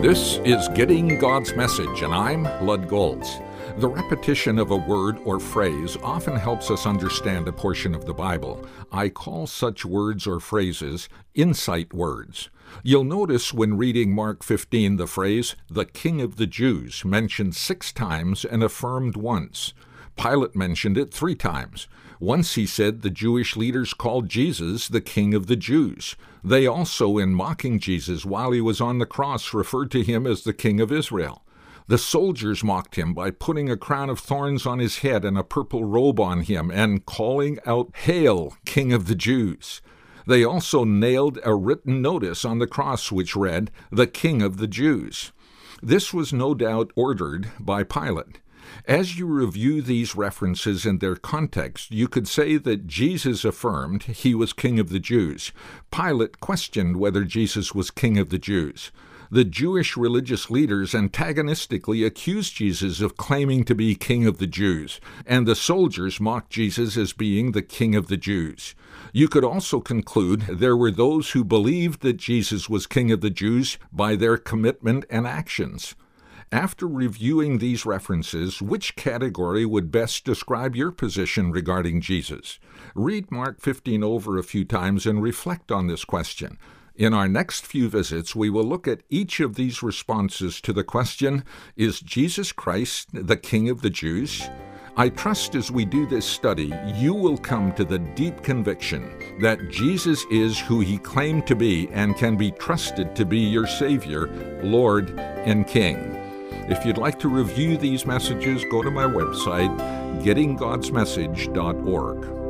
This is Getting God's Message, and I'm Lud Golds. The repetition of a word or phrase often helps us understand a portion of the Bible. I call such words or phrases insight words. You'll notice when reading Mark 15 the phrase, "the King of the Jews," mentioned 6 times and affirmed once. Pilate mentioned it 3 times. Once he said the Jewish leaders called Jesus the King of the Jews. They also, in mocking Jesus while he was on the cross, referred to him as the King of Israel. The soldiers mocked him by putting a crown of thorns on his head and a purple robe on him and calling out, "Hail, King of the Jews!" They also nailed a written notice on the cross which read, "The King of the Jews." This was no doubt ordered by Pilate. As you review these references in their context, you could say that Jesus affirmed he was King of the Jews. Pilate questioned whether Jesus was King of the Jews. The Jewish religious leaders antagonistically accused Jesus of claiming to be King of the Jews, and the soldiers mocked Jesus as being the King of the Jews. You could also conclude there were those who believed that Jesus was King of the Jews by their commitment and actions. After reviewing these references, which category would best describe your position regarding Jesus? Read Mark 15 over a few times and reflect on this question. In our next few visits, we will look at each of these responses to the question, "Is Jesus Christ the King of the Jews?" I trust as we do this study, you will come to the deep conviction that Jesus is who he claimed to be and can be trusted to be your Savior, Lord, and King. If you'd like to review these messages, go to my website, gettinggodsmessage.org.